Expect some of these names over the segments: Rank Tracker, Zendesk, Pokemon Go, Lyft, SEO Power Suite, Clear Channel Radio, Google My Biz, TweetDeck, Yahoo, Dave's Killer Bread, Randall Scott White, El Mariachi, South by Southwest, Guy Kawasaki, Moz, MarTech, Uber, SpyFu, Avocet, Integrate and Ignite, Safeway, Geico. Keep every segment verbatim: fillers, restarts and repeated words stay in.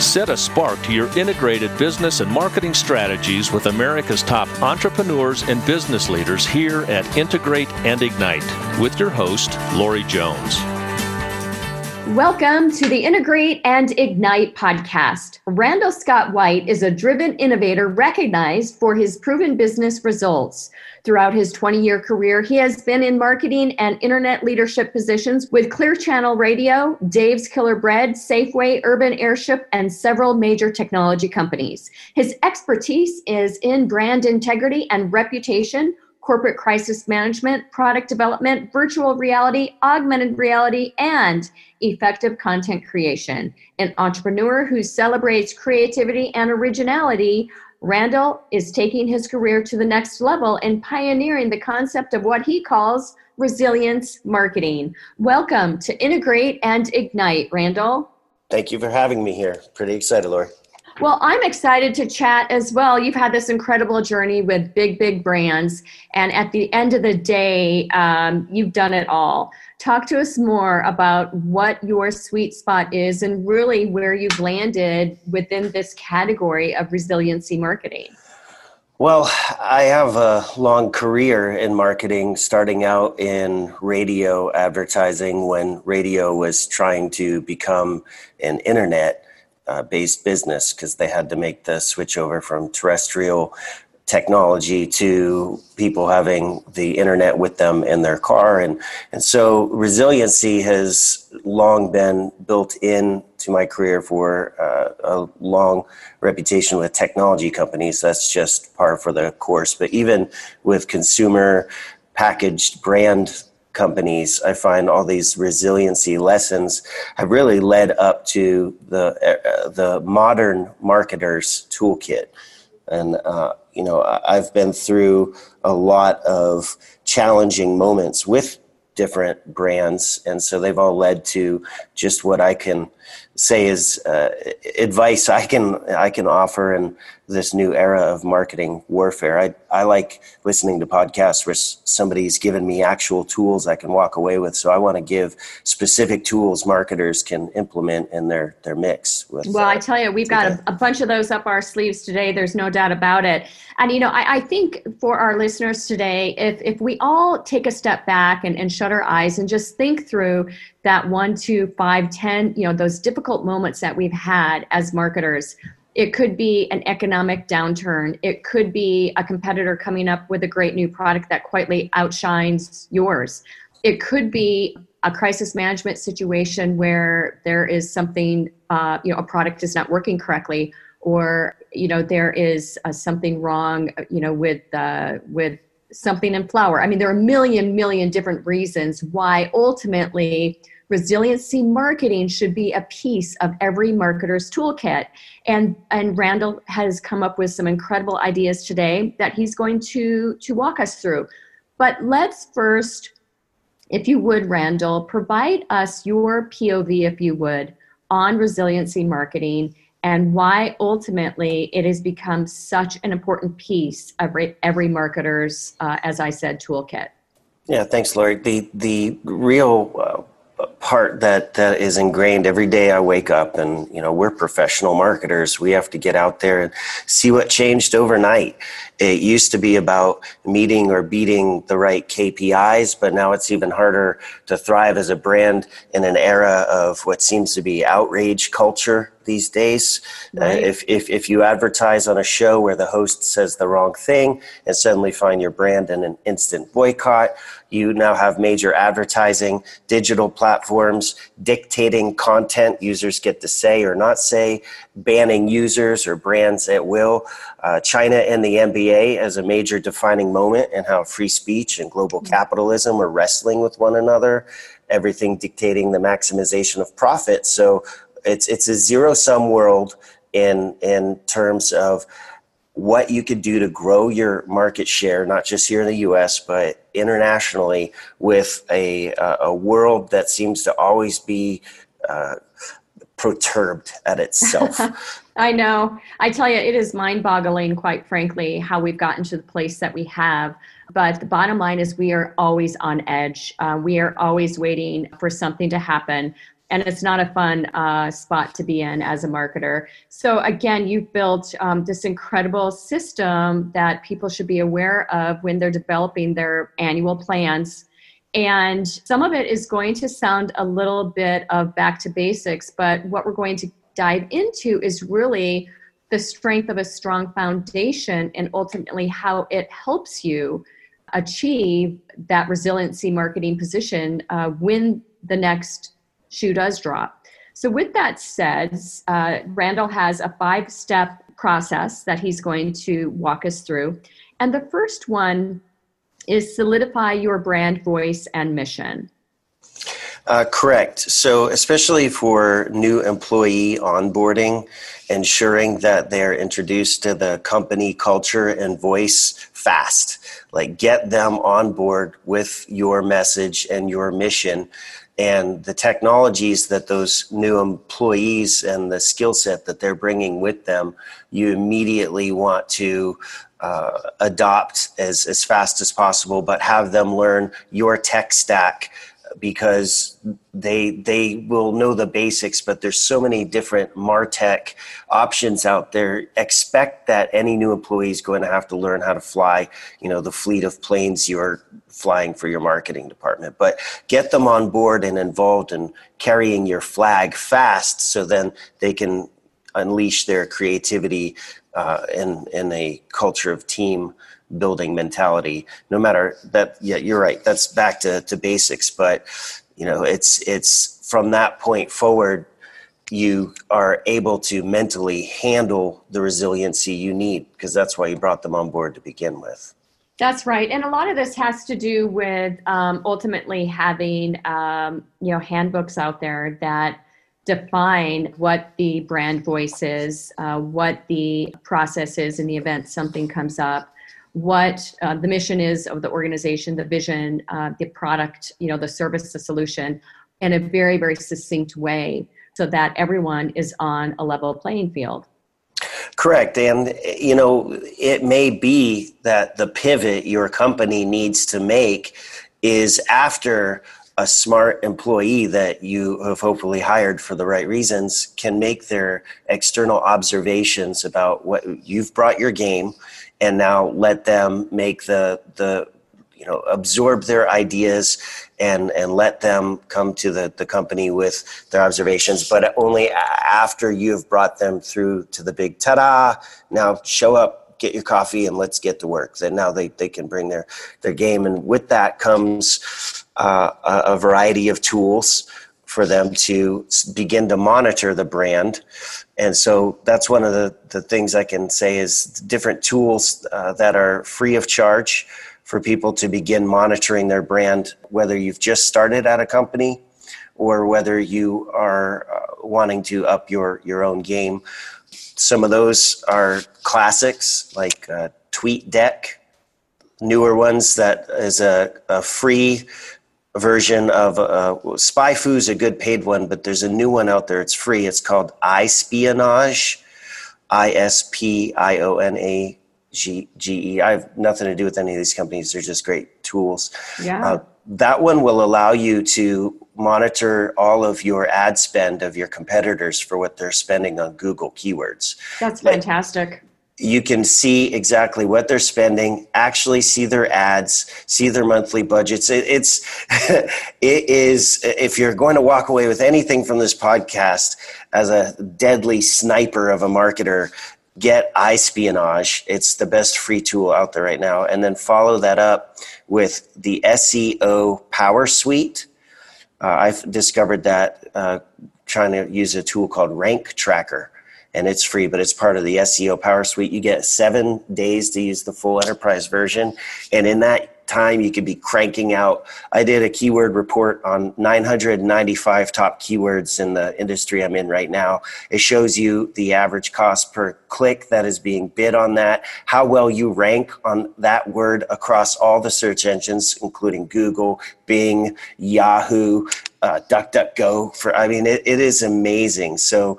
Set a spark to your integrated business and marketing strategies with America's top entrepreneurs and business leaders here at Integrate and Ignite with your host, Lori Jones. Welcome to the Integrate and Ignite podcast. Randall Scott White is a driven innovator recognized for his proven business results. Throughout his twenty-year career, he has been in marketing and internet leadership positions with Clear Channel Radio, Dave's Killer Bread, Safeway, Urban Airship, and several major technology companies. His expertise is in brand integrity and reputation, corporate crisis management, product development, virtual reality, augmented reality, and effective content creation. An entrepreneur who celebrates creativity and originality, Randall is taking his career to the next level and pioneering the concept of what he calls resilience marketing. Welcome to Integrate and Ignite, Randall. Thank you for having me here. Pretty excited, Lori. Well, I'm excited to chat as well. You've had this incredible journey with big, big brands, and at the end of the day, um, you've done it all. Talk to us more about what your sweet spot is and really where you've landed within this category of resiliency marketing. Well, I have a long career in marketing, starting out in radio advertising when radio was trying to become an internet Uh, based business, because they had to make the switch over from terrestrial technology to people having the internet with them in their car. And, and so resiliency has long been built into my career for uh, a long reputation with technology companies. That's just par for the course. But even with consumer packaged brand companies, I find all these resiliency lessons have really led up to the uh, the modern marketer's toolkit. And, uh, you know, I've been through a lot of challenging moments with different brands, and so they've all led to just what I can say is uh, advice I can I can offer in this new era of marketing warfare. I I like listening to podcasts where somebody's given me actual tools I can walk away with. So I want to give specific tools marketers can implement in their their mix. With, well, uh, I tell you, we've got a, a bunch of those up our sleeves today. There's no doubt about it. And you know, I, I think for our listeners today, if if we all take a step back and, and shut our eyes and just think through that one, two, five, ten, you know, those difficult moments that we've had as marketers. It could be an economic downturn. It could be a competitor coming up with a great new product that quietly outshines yours. It could be a crisis management situation where there is something, uh, you know, a product is not working correctly, or, you know, there is uh, something wrong, you know, with, uh, with something in flour. I mean, there are a million, million different reasons why ultimately resiliency marketing should be a piece of every marketer's toolkit. And and Randall has come up with some incredible ideas today that he's going to, to walk us through. But let's first, if you would, Randall, provide us your P O V, if you would, on resiliency marketing and why ultimately it has become such an important piece of every marketer's, uh, as I said, toolkit. Yeah, thanks, Lori. The, the real... Uh, part that, that is ingrained every day I wake up, and you know, we're professional marketers. We have to get out there and see what changed overnight. It used to be about meeting or beating the right K P Is, but now it's even harder to thrive as a brand in an era of what seems to be outrage culture these days. Right. Uh, if, if, if you advertise on a show where the host says the wrong thing and suddenly find your brand in an instant boycott, you now have major advertising, digital platforms dictating content users get to say or not say, banning users or brands at will. Uh, China and the N B A as a major defining moment in how free speech and global mm-hmm. capitalism are wrestling with one another, everything dictating the maximization of profit. So It's it's a zero-sum world in in terms of what you could do to grow your market share, not just here in the U S, but internationally, with a uh, a world that seems to always be uh, perturbed at itself. I know. I tell you, it is mind-boggling, quite frankly, how we've gotten to the place that we have. But the bottom line is we are always on edge. Uh, we are always waiting for something to happen. and it's not a fun uh, spot to be in as a marketer. So again, you've built um, this incredible system that people should be aware of when they're developing their annual plans. And some of it is going to sound a little bit of back to basics, but what we're going to dive into is really the strength of a strong foundation and ultimately how it helps you achieve that resiliency marketing position uh, when the next shoe does drop. So with that said, uh, Randall has a five-step process that he's going to walk us through. And the first one is solidify your brand voice and mission. Uh, correct. So especially for new employee onboarding, ensuring that they're introduced to the company culture and voice fast. Like get them on board with your message and your mission and the technologies that those new employees and the skill set that they're bringing with them. You immediately want to Uh, adopt as, as fast as possible, but have them learn your tech stack because they they will know the basics, but there's so many different MarTech options out there. Expect that any new employee is going to have to learn how to fly, you know, the fleet of planes you're flying for your marketing department, but get them on board and involved in carrying your flag fast so then they can unleash their creativity Uh, in in a culture of team building mentality. No matter that, yeah, you're right. That's back to, to basics. But you know, it's it's from that point forward, you are able to mentally handle the resiliency you need because that's why you brought them on board to begin with. That's right, and a lot of this has to do with um, ultimately having um, you know handbooks out there that define what the brand voice is, uh, what the process is in the event something comes up, what uh, the mission is of the organization, the vision, uh, the product, you know, the service, the solution, in a very, very succinct way so that everyone is on a level playing field. Correct. And, you know, it may be that the pivot your company needs to make is after a smart employee that you have hopefully hired for the right reasons can make their external observations about what you've brought your game, and now let them make the, the you know, absorb their ideas and, and let them come to the, the company with their observations, but only after you've brought them through to the big ta-da, now show up, get your coffee and let's get to work. Then now they, they can bring their, their game. And with that comes uh, a, a variety of tools for them to begin to monitor the brand. And so that's one of the, the things I can say is different tools uh, that are free of charge for people to begin monitoring their brand, whether you've just started at a company or whether you are uh, wanting to up your, your own game. Some of those are classics like uh, TweetDeck, newer ones that is a, a free version of uh, SpyFu is a good paid one, but there's a new one out there. It's free. It's called iSpionage, I S P I O N A G E. I have nothing to do with any of these companies. They're just great tools. Yeah. Uh, that one will allow you to monitor all of your ad spend of your competitors for what they're spending on Google keywords. That's fantastic. Like you can see exactly what they're spending, actually see their ads, see their monthly budgets. It, it's, it is, if you're going to walk away with anything from this podcast as a deadly sniper of a marketer, get iSpionage. It's the best free tool out there right now. And then follow that up with the S E O Power Suite. Uh, I've discovered that uh, trying to use a tool called Rank Tracker, and it's free, but it's part of the S E O Power Suite. You get seven days to use the full enterprise version, and in that time, you could be cranking out. I did a keyword report on nine hundred ninety-five top keywords in the industry I'm in right now. It shows you the average cost per click that is being bid on that, how well you rank on that word across all the search engines, including Google, Bing, Yahoo, uh, DuckDuckGo. For I mean, it, it is amazing. So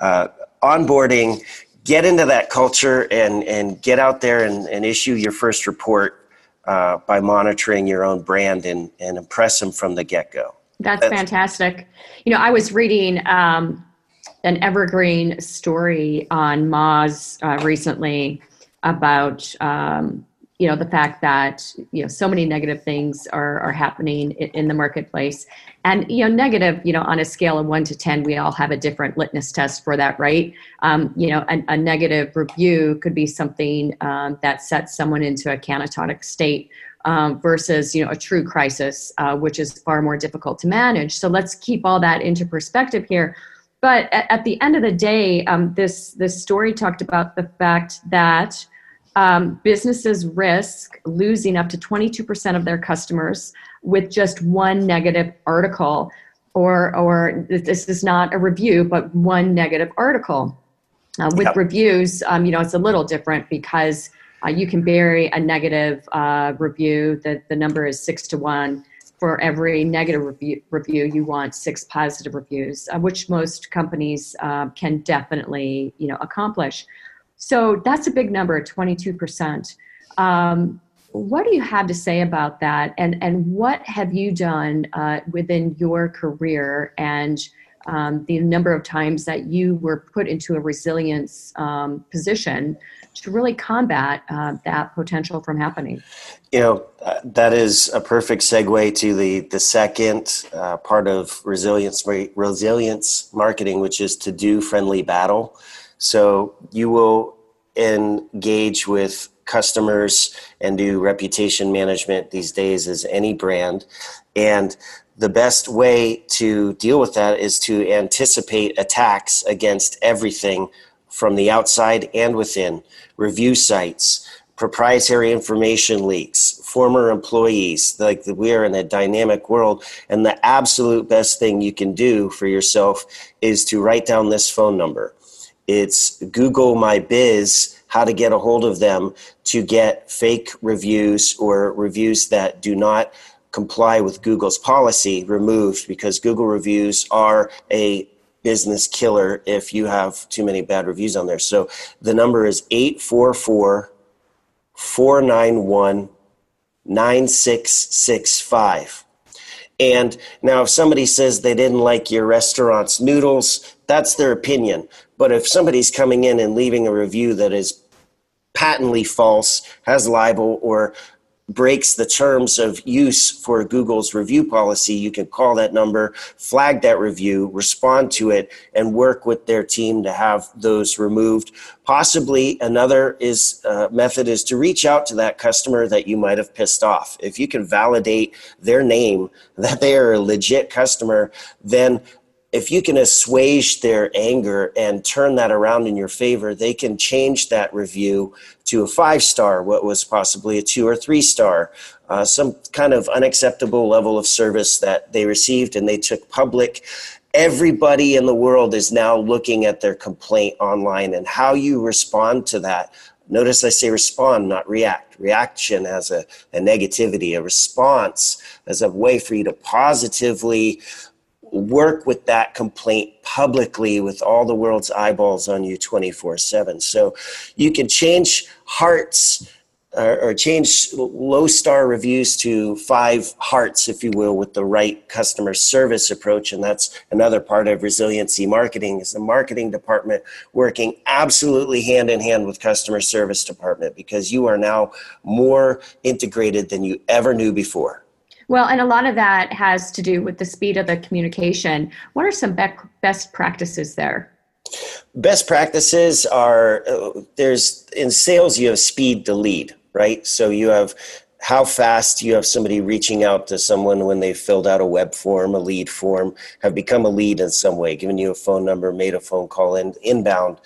uh, onboarding, get into that culture and, and get out there and, and issue your first report Uh, by monitoring your own brand and, and impress them from the get-go. That's, That's fantastic. You know, I was reading um, an evergreen story on Moz uh, recently about, um, you know, the fact that, you know, so many negative things are, are happening in, in the marketplace. And, you know, negative, you know, on a scale of one to ten, we all have a different litmus test for that, right? Um, you know, a, a negative review could be something um, that sets someone into a catatonic state um, versus, you know, a true crisis, uh, which is far more difficult to manage. So let's keep all that into perspective here. But at, at the end of the day, um, this, this story talked about the fact that Um, businesses risk losing up to twenty-two percent of their customers with just one negative article, or or this is not a review, but one negative article. Uh, with yep. reviews, um, you know, it's a little different because uh, you can bury a negative uh, review. The, the number is six to one. For every negative review, review you want six positive reviews, uh, which most companies uh, can definitely, you know, accomplish. So that's a big number, twenty-two percent. Um, what do you have to say about that? And and what have you done uh, within your career and um, the number of times that you were put into a resilience um, position to really combat uh, that potential from happening? You know, uh, that is a perfect segue to the, the second uh, part of resilience, resilience marketing, which is to do friendly battle. So you will engage with customers and do reputation management these days as any brand. And the best way to deal with that is to anticipate attacks against everything from the outside and within. Review sites, proprietary information leaks, former employees. Like, we are in a dynamic world. And the absolute best thing you can do for yourself is to write down this phone number. It's Google My Biz, how to get a hold of them to get fake reviews or reviews that do not comply with Google's policy removed, because Google reviews are a business killer if you have too many bad reviews on there. So the number is eight four four, four nine one, nine six six five. And now if somebody says they didn't like your restaurant's noodles, that's their opinion. But if somebody's coming in and leaving a review that is patently false, has libel, or breaks the terms of use for Google's review policy, you can call that number, flag that review, respond to it, and work with their team to have those removed. Possibly another is uh, method is to reach out to that customer that you might have pissed off. If you can validate their name, that they are a legit customer, then if you can assuage their anger and turn that around in your favor, they can change that review to a five-star, what was possibly a two- or three-star, uh, some kind of unacceptable level of service that they received and they took public. Everybody in the world is now looking at their complaint online, and how you respond to that. Notice I say respond, not react. Reaction as a, a negativity, a response as a way for you to positively work with that complaint publicly with all the world's eyeballs on you twenty-four seven. So you can change hearts or, or change low star reviews to five hearts, if you will, with the right customer service approach. And that's another part of resiliency marketing, is the marketing department working absolutely hand in hand with customer service department, because you are now more integrated than you ever knew before. Well, and a lot of that has to do with the speed of the communication. What are some be- best practices there? Best practices are, uh, there's, in sales, you have speed to lead, right? So you have how fast you have somebody reaching out to someone when they filled out a web form, a lead form, have become a lead in some way, given you a phone number, made a phone call in, inbound.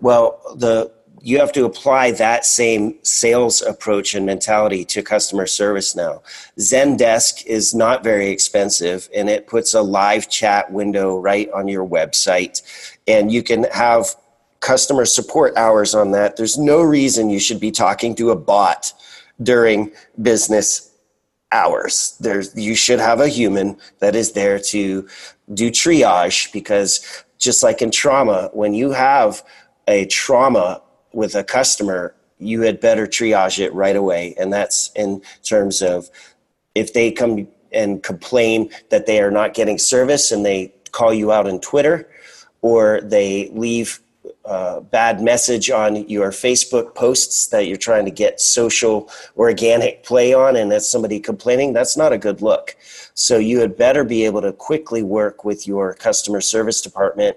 Well, the you have to apply that same sales approach and mentality to customer service now. Zendesk is not very expensive, and it puts a live chat window right on your website, and you can have customer support hours on that. There's no reason you should be talking to a bot during business hours. There's, you should have a human that is there to do triage, because just like in trauma, when you have a trauma with a customer, you had better triage it right away. And that's in terms of if they come and complain that they are not getting service and they call you out on Twitter, or they leave a bad message on your Facebook posts that you're trying to get social organic play on, and that's somebody complaining, that's not a good look. So you had better be able to quickly work with your customer service department,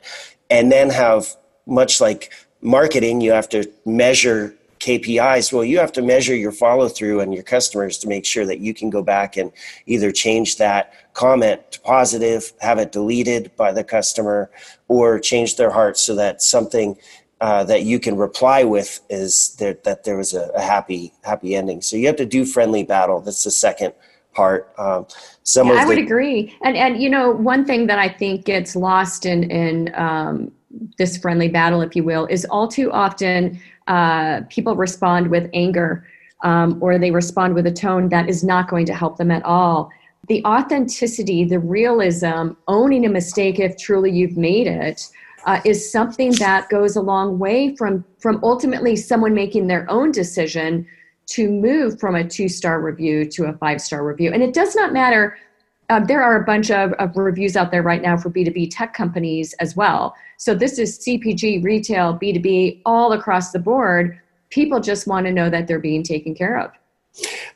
and then have, much like marketing, you have to measure K P Is. Well, you have to measure your follow through and your customers to make sure that you can go back and either change that comment to positive, have it deleted by the customer, or change their heart so that something uh, that you can reply with is there, that there was a, a happy, happy ending. So you have to do friendly battle. That's the second part. Um, some yeah, of I would the- agree. And, and, you know, one thing that I think gets lost in, in um, this friendly battle, if you will, is all too often uh, people respond with anger, um, or they respond with a tone that is not going to help them at all. The authenticity, the realism, owning a mistake if truly you've made it, uh, is something that goes a long way from, from ultimately someone making their own decision to move from a two-star review to a five-star review. And it does not matter. Uh, there are a bunch of, of reviews out there right now for B two B tech companies as well. So this is C P G, retail, B two B, all across the board. People just want to know that they're being taken care of.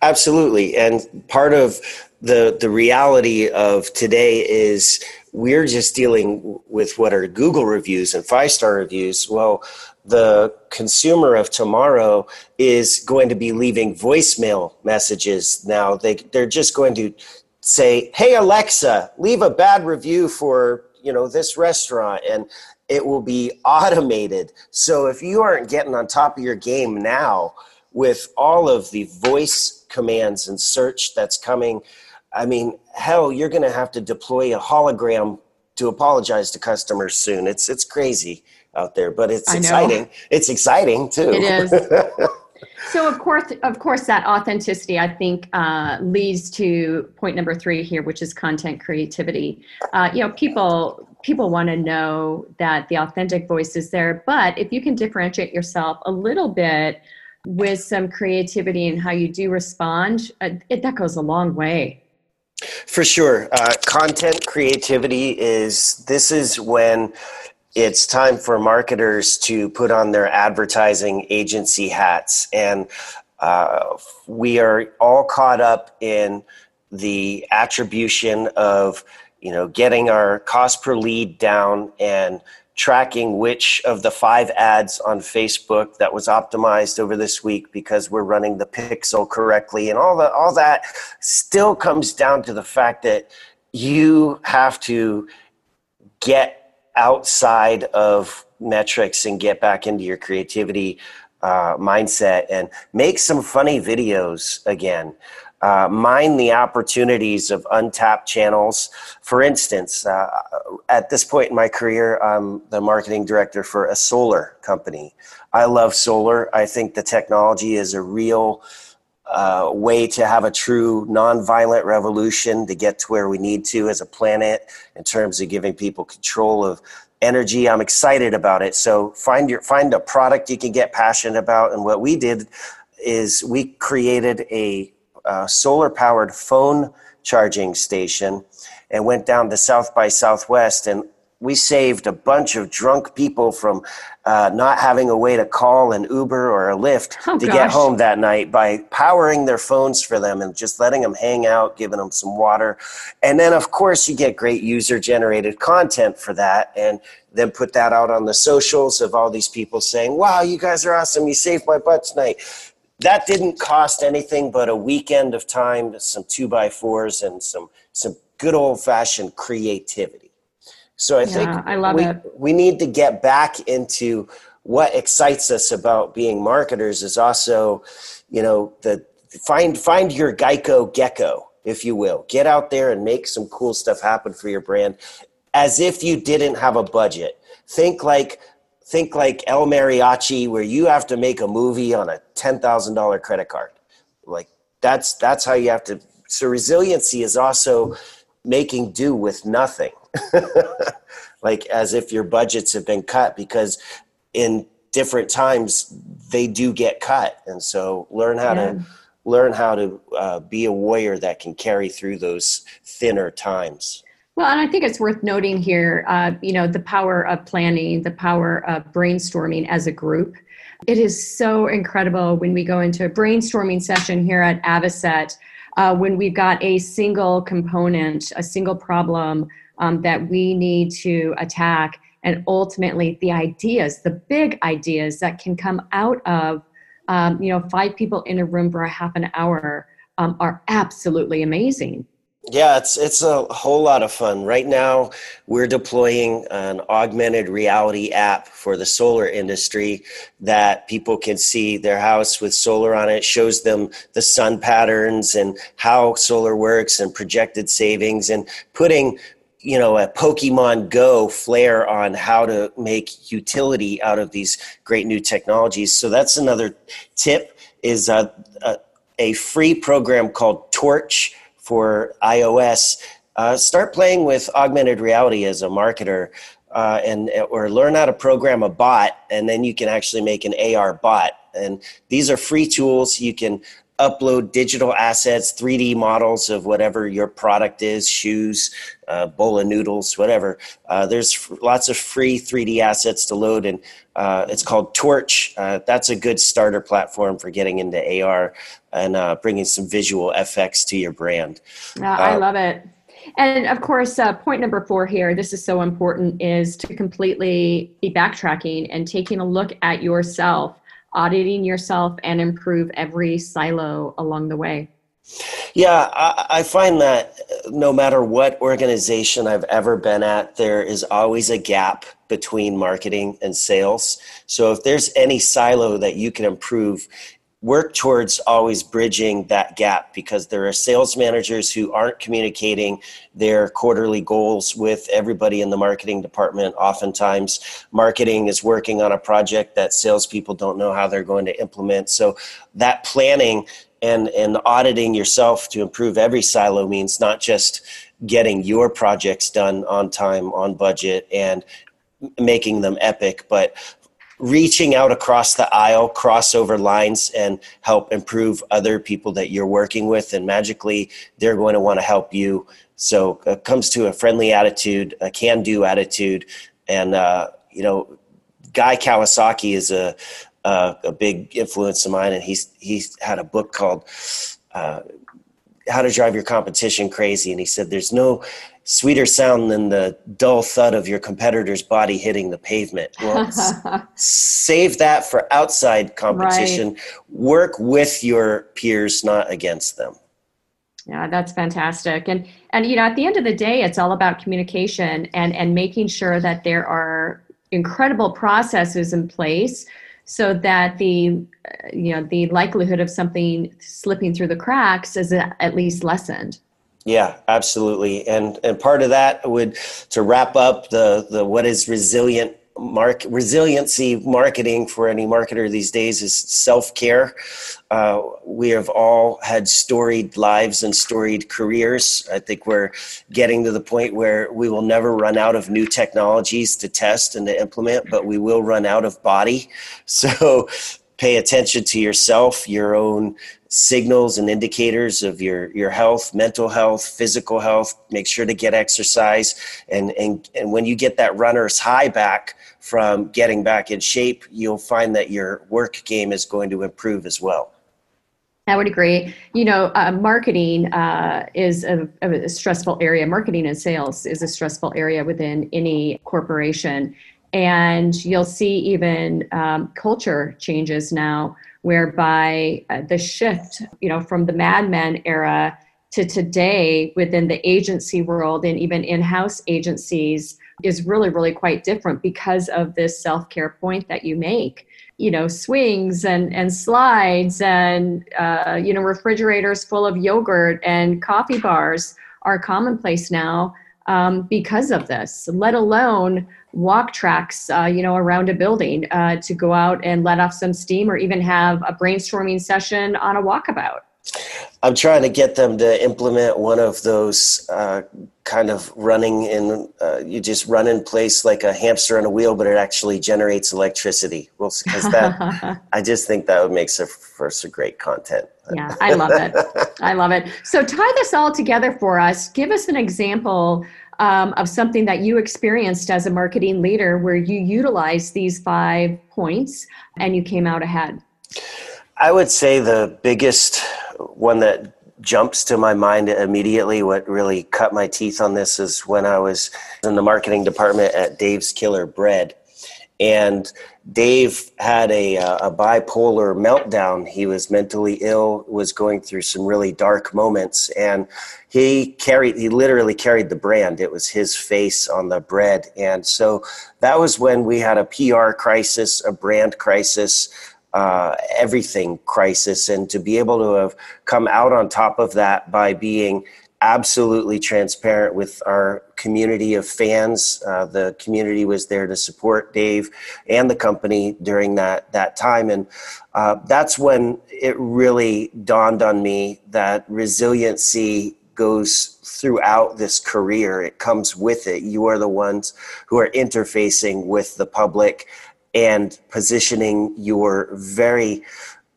Absolutely. And part of the the reality of today is we're just dealing with what are Google reviews and five-star reviews. Well, the consumer of tomorrow is going to be leaving voicemail messages now. They, they're just going to say, hey, Alexa, leave a bad review for, you know, this restaurant, and it will be automated. So if you aren't getting on top of your game now with all of the voice commands and search that's coming, I mean, hell, you're going to have to deploy a hologram to apologize to customers soon. It's it's crazy out there, but it's I exciting. Know. It's exciting too. It is. So of course, of course, that authenticity, I think, uh, leads to point number three here, which is content creativity. Uh, you know, people people want to know that the authentic voice is there, but if you can differentiate yourself a little bit with some creativity in how you do respond, uh, it, that goes a long way. For sure, uh, content creativity is this is when. It's time for marketers to put on their advertising agency hats. And uh, we are all caught up in the attribution of, you know, getting our cost per lead down and tracking which of the five ads on Facebook that was optimized over this week because we're running the pixel correctly. And all, the, all that still comes down to the fact that you have to get outside of metrics and get back into your creativity uh, mindset and make some funny videos again. Uh, mine the opportunities of untapped channels. For instance, uh, at this point in my career, I'm the marketing director for a solar company. I love solar. I think the technology is a real uh, way to have a true nonviolent revolution to get to where we need to as a planet in terms of giving people control of energy. I'm excited about it. So find your, find a product you can get passionate about. And what we did is we created a, a solar powered phone charging station and went down to South by Southwest, and we saved a bunch of drunk people from uh, not having a way to call an Uber or a Lyft oh, to gosh. get home that night by powering their phones for them and just letting them hang out, giving them some water. And then, of course, you get great user-generated content for that, and then put that out on the socials of all these people saying, wow, you guys are awesome. You saved my butt tonight. That didn't cost anything but a weekend of time, some two-by-fours, and some some good old-fashioned creativity. So I think yeah, I love we, it. we need to get back into what excites us about being marketers is also, you know, the find find your Geico gecko, if you will. Get out there and make some cool stuff happen for your brand as if you didn't have a budget. Think like think like El Mariachi, where you have to make a movie on a ten thousand dollars credit card. Like that's that's how you have to. So resiliency is also making do with nothing. Like as if your budgets have been cut, because in different times they do get cut. And so learn how yeah. to learn how to uh, be a warrior that can carry through those thinner times. Well, and I think it's worth noting here, uh, you know, the power of planning, the power of brainstorming as a group. It is so incredible when we go into a brainstorming session here at Avocet, uh, when we've got a single component, a single problem um, that we need to attack, and ultimately the ideas, the big ideas that can come out of, um, you know, five people in a room for a half an hour um, are absolutely amazing. Yeah, it's it's a whole lot of fun. Right now, we're deploying an augmented reality app for the solar industry that people can see their house with solar on it. It shows them the sun patterns and how solar works and projected savings, and putting, you know, a Pokemon Go flair on how to make utility out of these great new technologies. So that's another tip, is a, a, a free program called Torch for iOS. Uh, start playing with augmented reality as a marketer, uh, and or learn how to program a bot, and then you can actually make an A R bot. And these are free tools. You can upload digital assets, three D models of whatever your product is, shoes, uh, bowl of noodles, whatever. Uh, there's f- lots of free three D assets to load, and uh, it's called Torch. Uh, that's a good starter platform for getting into A R and uh, bringing some visual effects to your brand. Uh, uh, I love it. And of course, uh, point number four here, this is so important, is to completely be backtracking and taking a look at yourself, auditing yourself, and improve every silo along the way. Yeah, I, I find that no matter what organization I've ever been at, there is always a gap between marketing and sales. So if there's any silo that you can improve, work towards always bridging that gap, because there are sales managers who aren't communicating their quarterly goals with everybody in the marketing department. Oftentimes, marketing is working on a project that salespeople don't know how they're going to implement. So that planning and, and auditing yourself to improve every silo means not just getting your projects done on time, on budget, and making them epic, but reaching out across the aisle, crossover lines, and help improve other people that you're working with. And magically, they're going to want to help you. So it comes to a friendly attitude, a can-do attitude. And, uh, you know, Guy Kawasaki is a, a a big influence of mine. And he's, he's had a book called uh, How to Drive Your Competition Crazy. And he said, there's no sweeter sound than the dull thud of your competitor's body hitting the pavement. Well, s- save that for outside competition. Right. Work with your peers, not against them. Yeah, that's fantastic. And, and, you know, at the end of the day, it's all about communication and, and making sure that there are incredible processes in place so that the, you know, the likelihood of something slipping through the cracks is at least lessened. Yeah, absolutely. And and part of that would, to wrap up the, the what is resilient mark resiliency marketing for any marketer these days, is self-care. Uh, we have all had storied lives and storied careers. I think we're getting to the point where we will never run out of new technologies to test and to implement, but we will run out of body. So pay attention to yourself, your own signals and indicators of your, your health, mental health, physical health. Make sure to get exercise. And, and, and when you get that runner's high back from getting back in shape, you'll find that your work game is going to improve as well. I would agree. You know, uh, marketing uh, is a, a stressful area. Marketing and sales is a stressful area within any corporation. And you'll see even um, culture changes now, whereby uh, the shift, you know, from the Mad Men era to today within the agency world and even in-house agencies is really, really quite different because of this self-care point that you make. You know, swings and, and slides and, uh, you know, refrigerators full of yogurt and coffee bars are commonplace now um, because of this, let alone walk tracks, uh, you know, around a building uh, to go out and let off some steam, or even have a brainstorming session on a walkabout. I'm trying to get them to implement one of those uh, kind of running in, uh, you just run in place like a hamster on a wheel, but it actually generates electricity. Well, because that, I just think that would make for some great content. Yeah, I love it. I love it. So tie this all together for us. Give us an example um, of something that you experienced as a marketing leader where you utilized these five points and you came out ahead. I would say the biggest one that jumps to my mind immediately, what really cut my teeth on this, is when I was in the marketing department at Dave's Killer Bread. And Dave had a, a bipolar meltdown. He was mentally ill, was going through some really dark moments. And he carried, he literally carried the brand. It was his face on the bread. And so that was when we had a P R crisis, a brand crisis, Uh, everything crisis, and to be able to have come out on top of that by being absolutely transparent with our community of fans. Uh, the community was there to support Dave and the company during that, that time. And uh, that's when it really dawned on me that resiliency goes throughout this career. It comes with it. You are the ones who are interfacing with the public and positioning your very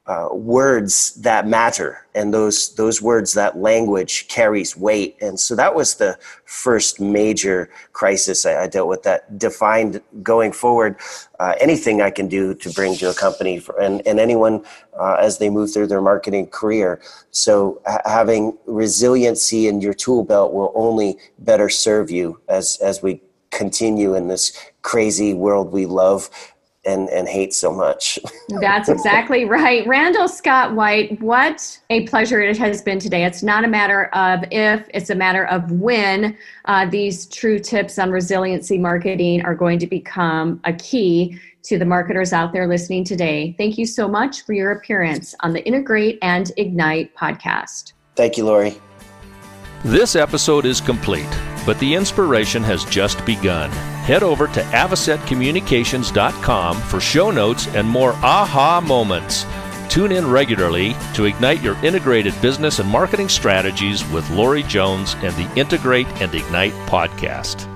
uh, words that matter, and those those words, that language carries weight. And so that was the first major crisis I, I dealt with that defined going forward uh, anything I can do to bring to a company for, and, and anyone uh, as they move through their marketing career. So ha- having resiliency in your tool belt will only better serve you as, as we continue in this crazy world we love And, and hate so much. That's exactly right. Randall Scott White, what a pleasure it has been today. It's not a matter of if, it's a matter of when uh, these true tips on resiliency marketing are going to become a key to the marketers out there listening today. Thank you so much for your appearance on the Integrate and Ignite podcast. Thank you, Lori. This episode is complete, but the inspiration has just begun. Head over to avocet communications dot com for show notes and more aha moments. Tune in regularly to ignite your integrated business and marketing strategies with Lori Jones and the Integrate and Ignite podcast.